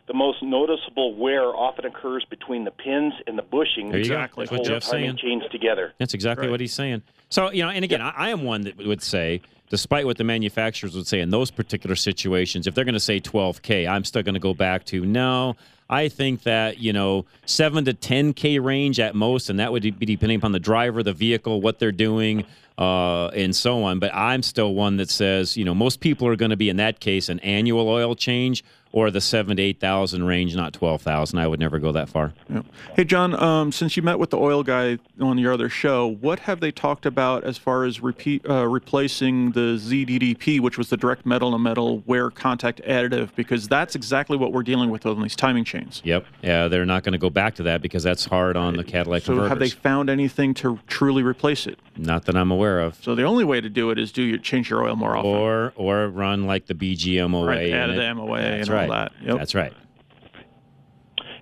the most noticeable wear often occurs between the pins and the bushings. Exactly. That's what Jeff's saying. Chains together. That's exactly what he's saying. So, you know, and again, I am one that would say, despite what the manufacturers would say in those particular situations, if they're going to say 12K, I'm still going to go back to, no, I think that, you know, 7 to 10K range at most, and that would be depending upon the driver, the vehicle, what they're doing, and so on. But I'm still one that says, you know, most people are going to be, in that case, an annual oil change, or the 7,000 to 8,000 range, not 12,000. I would never go that far. Yeah. Hey, John, since you met with the oil guy on your other show, what have they talked about as far as replacing the ZDDP, which was the direct metal-to-metal wear contact additive? Because that's exactly what we're dealing with on these timing chains. Yep. Yeah, they're not going to go back to that because that's hard on the Cadillac converters. So have they found anything to truly replace it? Not that I'm aware of. So the only way to do it is change your oil more often. Or run like the BG MOA. Right, add the MOA. That's right. That. Yep. That's right.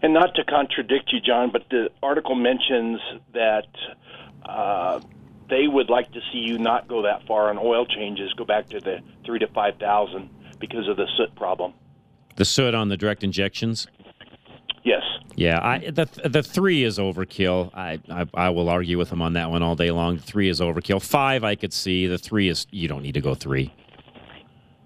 And not to contradict you, John, but the article mentions that they would like to see you not go that far on oil changes, go back to the 3,000 to 5,000 because of the soot problem. The soot on the direct injections? Yes. Yeah, the 3 is overkill. I will argue with him on that one all day long. 3 is overkill. 5 I could see. The 3 is, you don't need to go 3.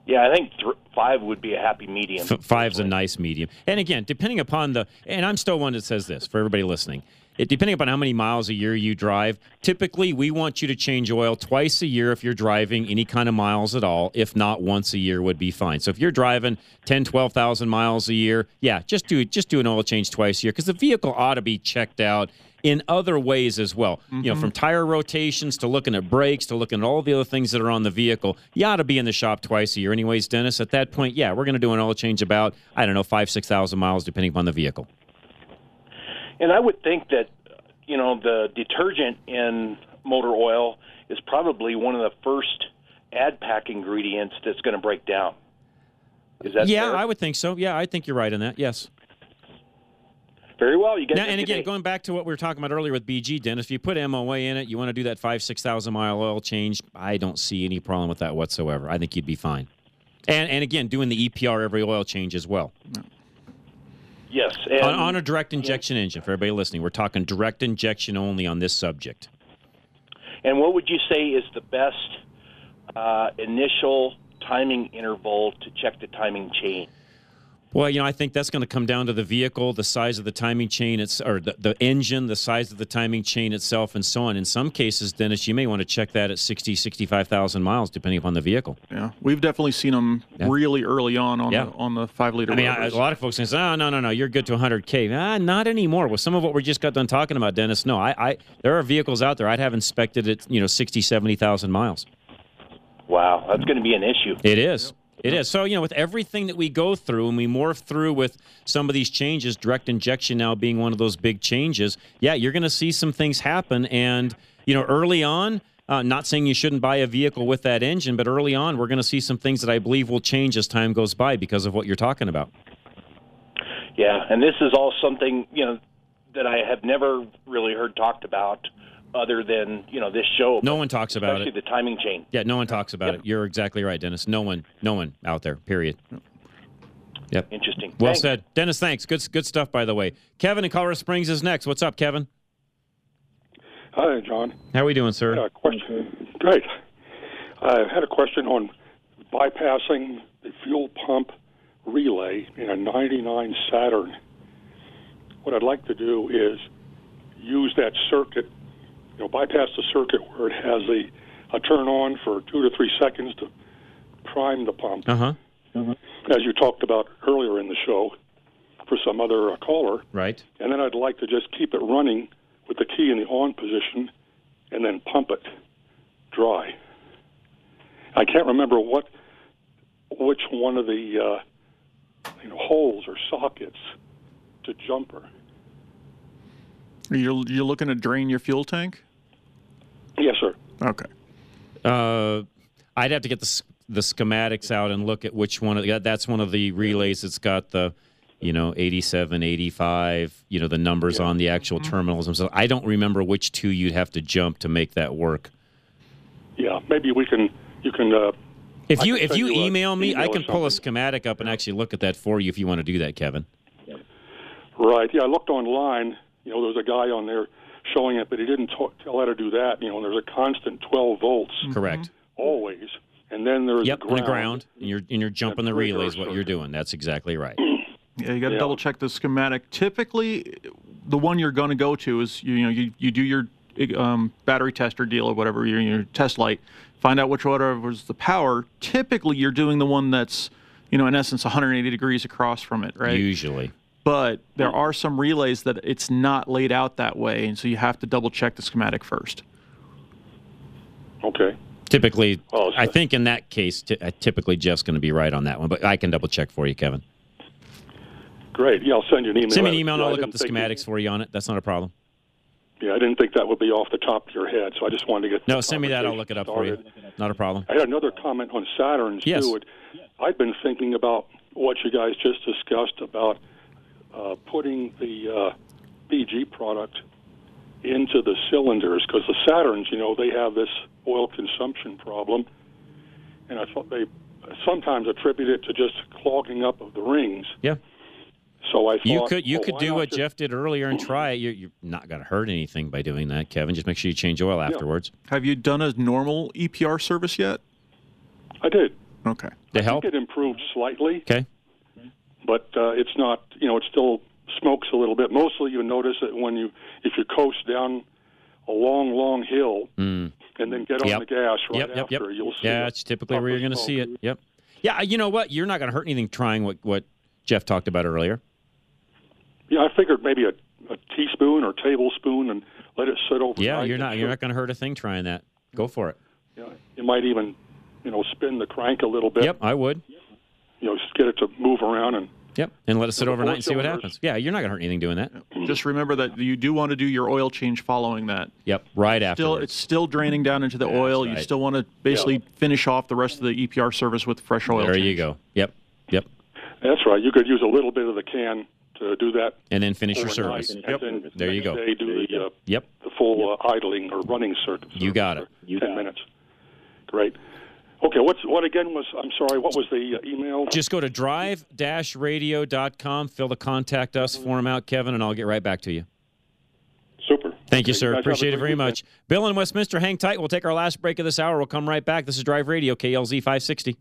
Yeah, I think 5 would be a happy medium. 5's a nice medium. And again, depending upon the, and I'm still one that says this for everybody listening, depending upon how many miles a year you drive, typically we want you to change oil twice a year if you're driving any kind of miles at all. If not, once a year would be fine. So if you're driving 10,000, 12,000 miles a year, yeah, just do an oil change twice a year, because the vehicle ought to be checked out in other ways as well. You know, from tire rotations to looking at brakes to looking at all the other things that are on the vehicle. You ought to be in the shop twice a year anyways, Dennis. At that point, yeah, we're going to do an oil change about, I don't know, 5,000, 6,000 miles, depending upon the vehicle. And I would think that, you know, the detergent in motor oil is probably one of the first ad pack ingredients that's going to break down. Is that fair? I would think so. Yeah, I think you're right in that, yes. Very well. You guys now, and again, going back to what we were talking about earlier with BG, Dennis, if you put MOA in it, you want to do that 5,000-6,000 mile oil change, I don't see any problem with that whatsoever. I think you'd be fine. And again, doing the EPR every oil change as well. Yes. And on a direct injection engine, for everybody listening, we're talking direct injection only on this subject. And what would you say is the best initial timing interval to check the timing chain? Well, you know, I think that's going to come down to the vehicle, the size of the timing chain, or the engine, the size of the timing chain itself, and so on. In some cases, Dennis, you may want to check that at 60,000, 65,000 miles, depending upon the vehicle. Yeah, we've definitely seen them really early on the 5-liter. I mean, a lot of folks say, oh, no, you're good to 100K. Not anymore. Well, some of what we just got done talking about, Dennis, no, there are vehicles out there I'd have inspected at, you know, 60,000, 70,000 miles. Wow, that's going to be an issue. It is. Yep. It is. So, you know, with everything that we go through and we morph through with some of these changes, direct injection now being one of those big changes, yeah, you're going to see some things happen. And, you know, early on, not saying you shouldn't buy a vehicle with that engine, but early on we're going to see some things that I believe will change as time goes by because of what you're talking about. Yeah, and this is all something, you know, that I have never really heard talked about other than, you know, this show. No one talks about it. Especially the timing chain. Yeah, no one talks about it. You're exactly right, Dennis. No one out there, period. Yep. Interesting. Well said. Dennis, thanks. Good stuff, by the way. Kevin in Colorado Springs is next. What's up, Kevin? Hi, John. How are we doing, sir? Question. Great. I had a question on bypassing the fuel pump relay in a 99 Saturn. What I'd like to do is use that circuit, you know, bypass the circuit where it has a turn on for 2 to 3 seconds to prime the pump. Uh-huh. Uh-huh. As you talked about earlier in the show for some other caller. Right. And then I'd like to just keep it running with the key in the on position and then pump it dry. I can't remember which one of the holes or sockets to jumper. You're looking to drain your fuel tank? Yes, sir. Okay. I'd have to get the schematics out and look at which one of that's one of the relays that's got the 87, 85, the numbers on the actual terminals. And so I don't remember which two you'd have to jump to make that work. Yeah, maybe you can. If you email me, I can pull a schematic up and actually look at that for you if you want to do that, Kevin. Right. Yeah, I looked online. There's a guy on there showing it, but he didn't tell how to do that. There's a constant 12 volts. Correct. Mm-hmm. Always. And then there's the ground. And you're jumping the relays. What you're doing? That's exactly right. Yeah, you got to double check the schematic. Typically, the one you're going to go to is you do your battery test or deal or whatever, your test light. Find out which order was the power. Typically, you're doing the one that's in essence 180 degrees across from it, right? Usually. But there are some relays that it's not laid out that way, and so you have to double check the schematic first. Okay. Typically, I think in that case, typically Jeff's going to be right on that one, but I can double check for you, Kevin. Great. Yeah, I'll send you an email. Send me an email and I'll look up the schematics for you on it. That's not a problem. Yeah, I didn't think that would be off the top of your head, so I just wanted to get... No, send me that. I'll look it up for you. Not a problem. I had another comment on Saturns, too. I've been thinking about what you guys just discussed about putting the BG product into the cylinders, because the Saturns, they have this oil consumption problem, and I thought they sometimes attribute it to just clogging up of the rings. Yeah. So I thought, you could do what Jeff did earlier and try it. You're not going to hurt anything by doing that, Kevin. Just make sure you change oil afterwards. Have you done a normal EPR service yet? I did. Okay. I think it improved slightly. Okay. But it's not, it still smokes a little bit. Mostly you notice that when if you coast down a long, long hill and then get on the gas after, you'll see it. Yeah, it's typically where you're going to see it. Yep. Yeah, you know what? You're not going to hurt anything trying what Jeff talked about earlier. Yeah, I figured maybe a teaspoon or tablespoon and let it sit overnight. Yeah, you're not going to hurt a thing trying that. Go for it. Yeah, you might even, spin the crank a little bit. Yep, I would. Just get it to move around and... Yep, and let it sit overnight and see what happens. Yeah, you're not going to hurt anything doing that. Just remember that you do want to do your oil change following that. Yep, right after. It's still draining down into the oil. Right. You still want to basically finish off the rest of the EPR service with fresh oil change. There you go. Yep. That's right. You could use a little bit of the can to do that. And then finish your service. Yep. There you go. They do the full idling or running circuit. You got it. 10 minutes. Great. Okay, what was the email? Just go to drive-radio.com, fill the contact us form out, Kevin, and I'll get right back to you. Super. Thank you, sir. Appreciate it very much. Bill in Westminster, hang tight. We'll take our last break of this hour. We'll come right back. This is Drive Radio, KLZ 560.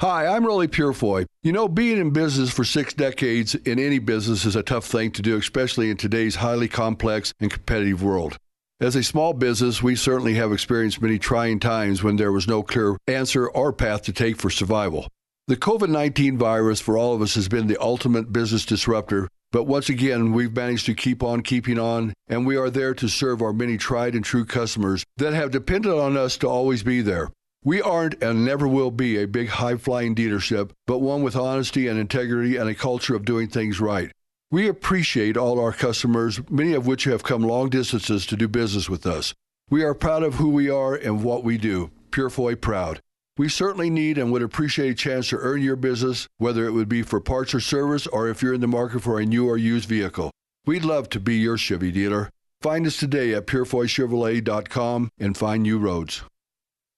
Hi, I'm Rolly Purefoy. Being in business for 6 decades in any business is a tough thing to do, especially in today's highly complex and competitive world. As a small business, we certainly have experienced many trying times when there was no clear answer or path to take for survival. The COVID-19 virus for all of us has been the ultimate business disruptor, but once again, we've managed to keep on keeping on, and we are there to serve our many tried and true customers that have depended on us to always be there. We aren't and never will be a big high-flying dealership, but one with honesty and integrity and a culture of doing things right. We appreciate all our customers, many of which have come long distances to do business with us. We are proud of who we are and what we do. Purefoy proud. We certainly need and would appreciate a chance to earn your business, whether it would be for parts or service or if you're in the market for a new or used vehicle. We'd love to be your Chevy dealer. Find us today at purefoychevrolet.com and find new roads.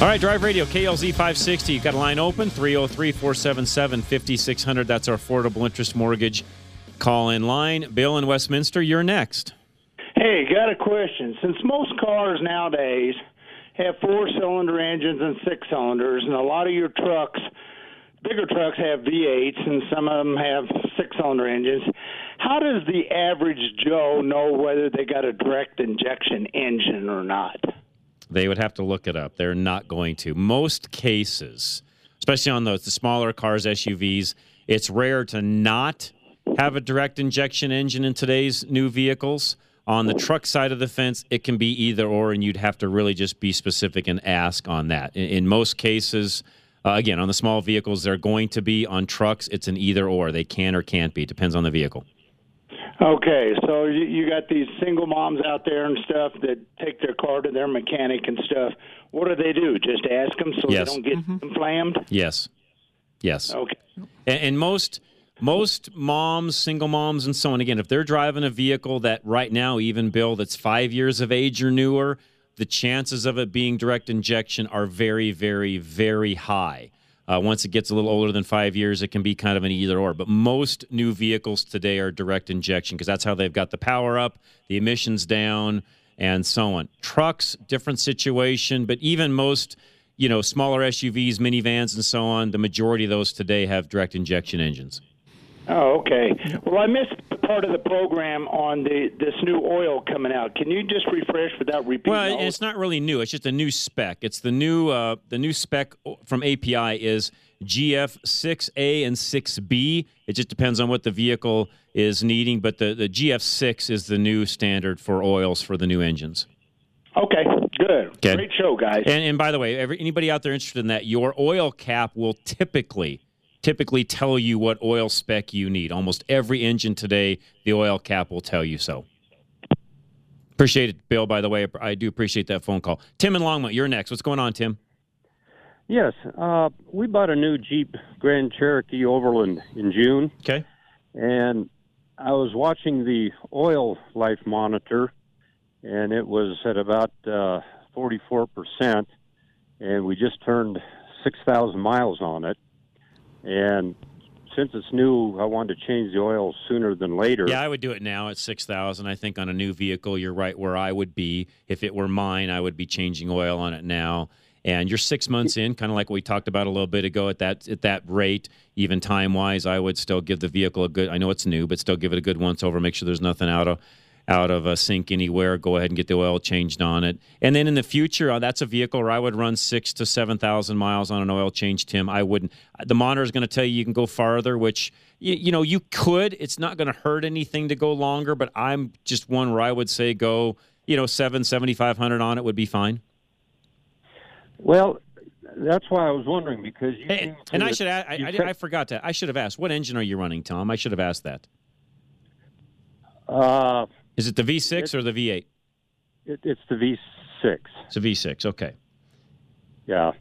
All right, Drive Radio, KLZ 560. You've got a line open, 303-477-5600. That's our affordable interest mortgage call-in line. Bill in Westminster, you're next. Hey, got a question. Since most cars nowadays have four-cylinder engines and six-cylinders, and a lot of your trucks, bigger trucks, have V8s, and some of them have six-cylinder engines, how does the average Joe know whether they got a direct injection engine or not? They would have to look it up. They're not going to. Most cases, especially on the smaller cars, SUVs, it's rare to not have a direct injection engine in today's new vehicles. On the truck side of the fence, it can be either or, and you'd have to really just be specific and ask on that. In most cases, again, on the small vehicles, they're going to be. On trucks, it's an either or. They can or can't be. Depends on the vehicle. Okay, so you got these single moms out there and stuff that take their car to their mechanic and stuff. What do they do? Just ask them so yes. They don't get flammed? Yes. Yes. Okay. And most moms, single moms and so on, again, if they're driving a vehicle that right now, even, Bill, that's 5 years of age or newer, the chances of it being direct injection are very, very, very high. Once it gets a little older than 5 years, it can be kind of an either-or. But most new vehicles today are direct injection because that's how they've got the power up, the emissions down, and so on. Trucks, different situation, but even most, smaller SUVs, minivans, and so on, the majority of those today have direct injection engines. Oh, okay. Well, I missed part of the program on this new oil coming out. Can you just refresh without repeating? Well, it's not really new. It's just a new spec. It's the new spec from API is GF 6A and 6B. It just depends on what the vehicle is needing, but the GF 6 is the new standard for oils for the new engines. Okay, good. Okay. Great show, guys. And by the way, anybody out there interested in that, your oil cap will typically tell you what oil spec you need. Almost every engine today, the oil cap will tell you so. Appreciate it, Bill, by the way. I do appreciate that phone call. Tim in Longmont, you're next. What's going on, Tim? Yes. We bought a new Jeep Grand Cherokee Overland in June. Okay. And I was watching the oil life monitor, and it was at about 44%, and we just turned 6,000 miles on it. And since it's new, I wanted to change the oil sooner than later. Yeah, I would do it now at 6,000. I think on a new vehicle, you're right where I would be. If it were mine, I would be changing oil on it now. And you're 6 months in, kind of like we talked about a little bit ago. At that rate, even time-wise, I would still give the vehicle a good, I know it's new, but still give it a good once-over, make sure there's nothing out of a sink anywhere. Go ahead and get the oil changed on it. And then in the future, that's a vehicle where I would run 6,000 to 7,000 miles on an oil change, Tim. I wouldn't. The monitor is going to tell you you can go farther, which, you know, you could. It's not going to hurt anything to go longer, but I'm just one where I would say go, 7,500 on it would be fine. Well, that's why I was wondering, because you came to and I should add, I forgot that. I should have asked, what engine are you running, Tom? I should have asked that. Is it the V6 or the V8? It's the V6. It's a V6, okay. Yeah.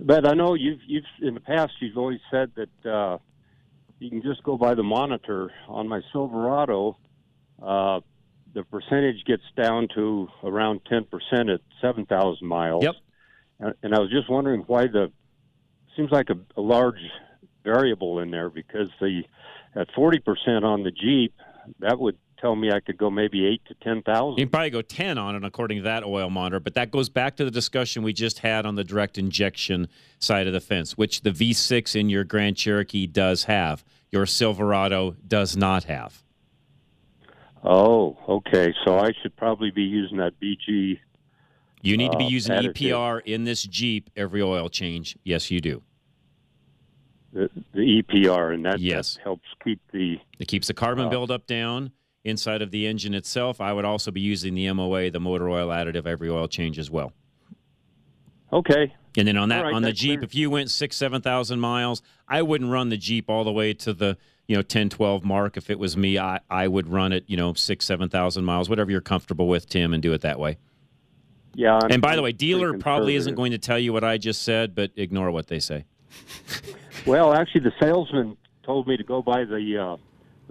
But I know you've in the past you've always said that you can just go by the monitor. On my Silverado, the percentage gets down to around 10% at 7,000 miles. Yep. And I was just wondering why seems like a large variable in there, because at 40% on the Jeep, that would tell me I could go maybe 8,000 to 10,000. You can probably go 10 on it according to that oil monitor, but that goes back to the discussion we just had on the direct injection side of the fence, which the V6 in your Grand Cherokee does have. Your Silverado does not have. Oh, okay. So I should probably be using that BG. You need to be using EPR in this Jeep every oil change. Yes, you do. The EPR, and that helps keep the... It keeps the carbon buildup down inside of the engine itself. I would also be using the MOA, the motor oil additive, every oil change as well. Okay. And then on the Jeep, clear. If you went 6,000 to 7,000 miles, I wouldn't run the Jeep all the way to the 10-12 mark. If it was me, I would run it 6,000 to 7,000 miles, whatever you're comfortable with, Tim, and do it that way. Yeah. And by the way, dealer probably isn't going to tell you what I just said, but ignore what they say. Well, actually, the salesman told me to go by the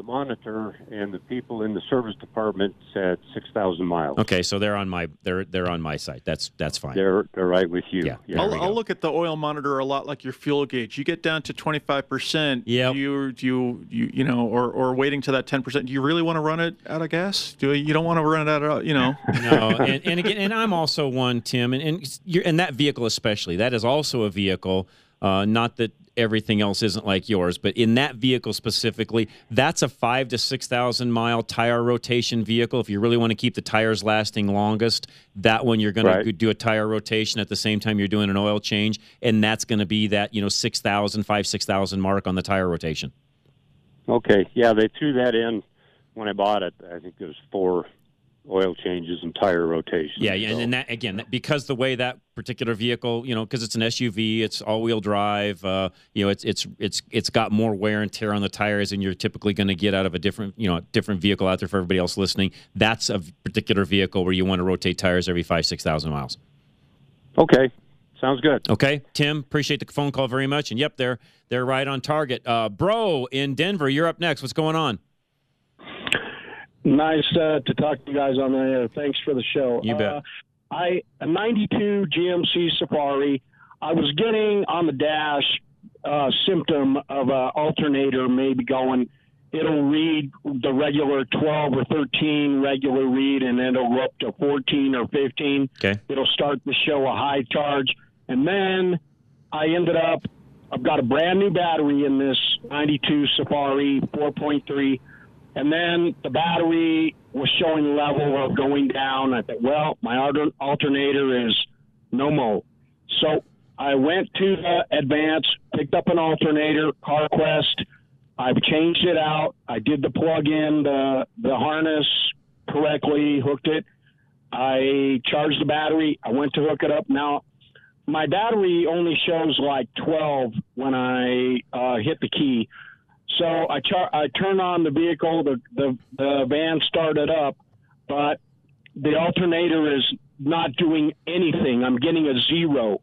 monitor, and the people in the service department said 6,000 miles. Okay, so they're on my site. That's fine. They're right with you. Yeah. Yeah. I'll look at the oil monitor a lot like your fuel gauge. You get down to 25%. Yeah. Or waiting to that 10%. Do you really want to run it out of gas? You don't want to run it out of No. And again, and I'm also one, Tim, and that vehicle especially. That is also a vehicle. Not that everything else isn't like yours, but in that vehicle specifically, that's a 5,000 to 6,000 mile tire rotation vehicle. If you really want to keep the tires lasting longest, that one you're going to do a tire rotation at the same time you're doing an oil change, and that's going to be that 6,000 mark on the tire rotation. Okay, yeah, they threw that in when I bought it. I think it was 4 oil changes and tire rotation. Yeah, so. And that again, because the way that particular vehicle, because it's an SUV, it's all-wheel drive. It's got more wear and tear on the tires than you're typically going to get out of a different vehicle out there for everybody else listening. That's a particular vehicle where you want to rotate tires every 5,000 to 6,000 miles. Okay, sounds good. Okay, Tim, appreciate the phone call very much. And yep, they're right on target. Bro in Denver, you're up next. What's going on? Nice to talk to you guys on the air. Thanks for the show. You bet. A 92 GMC Safari. I was getting on the dash symptom of an alternator maybe going. It'll read the regular 12 or 13 regular read, and then it'll go up to 14 or 15. Okay. It'll start to show a high charge. And then I ended up, I've got a brand new battery in this 92 Safari 4.3. And then the battery was showing level of going down. I thought, well, my alternator is no more. So I went to the Advance, picked up an alternator, CarQuest. I've changed it out. I did the plug-in, the harness correctly, hooked it. I charged the battery. I went to hook it up. Now, my battery only shows like 12 when I hit the key. So I turn on the vehicle, the van started up, but the alternator is not doing anything. I'm getting a 0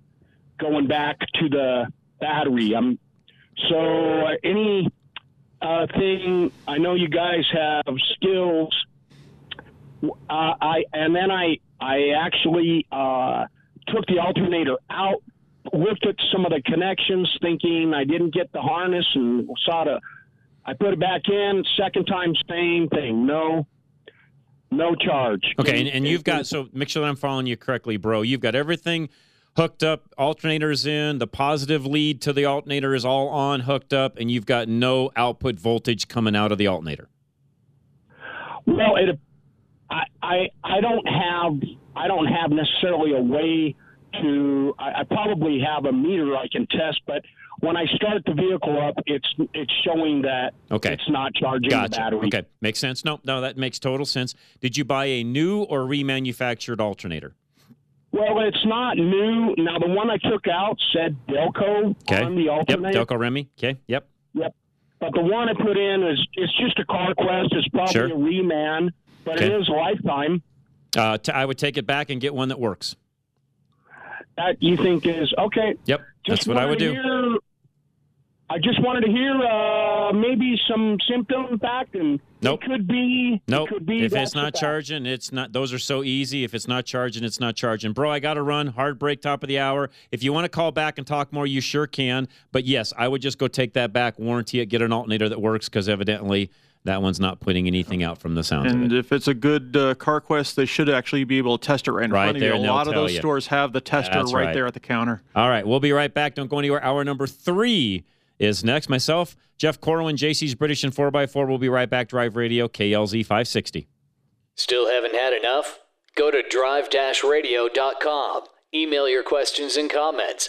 going back to the battery. So I know you guys have skills. I actually took the alternator out, looked at some of the connections, thinking I didn't get the harness, and I put it back in. Second time, same thing. No charge. Okay, and you've got, so make sure that I'm following you correctly, bro. You've got everything hooked up, alternator's in, the positive lead to the alternator is all on, hooked up, and you've got no output voltage coming out of the alternator? Well, I don't have necessarily a way to. I probably have a meter I can test, but when I start the vehicle up, it's showing that it's not charging the battery. Okay, makes sense. No, that makes total sense. Did you buy a new or remanufactured alternator? Well, it's not new. Now, the one I took out said Delco on the alternator. Yep, Delco Remy. Okay, yep. But the one I put in it's just a CarQuest. It's probably a reman, but it is lifetime. I would take it back and get one that works. That you think is okay? Yep, that's what I would do. I just wanted to hear maybe some symptom impact, and it could be if it's not charging, it's not. Those are so easy. If it's not charging, it's not charging. Bro, I got to run. Hard break, top of the hour. If you want to call back and talk more, you sure can. But, yes, I would just go take that back, warranty it, get an alternator that works, because evidently that one's not putting anything out from the sound of it. And if it's a good CarQuest, they should actually be able to test it right in front of you. A lot of those stores have the tester right there at the counter. All right, we'll be right back. Don't go anywhere. Hour number 3 is next. Myself, Jeff Corwin, JC's British and 4x4. We'll be right back. Drive Radio, KLZ 560. Still haven't had enough? Go to drive-radio.com. Email your questions and comments.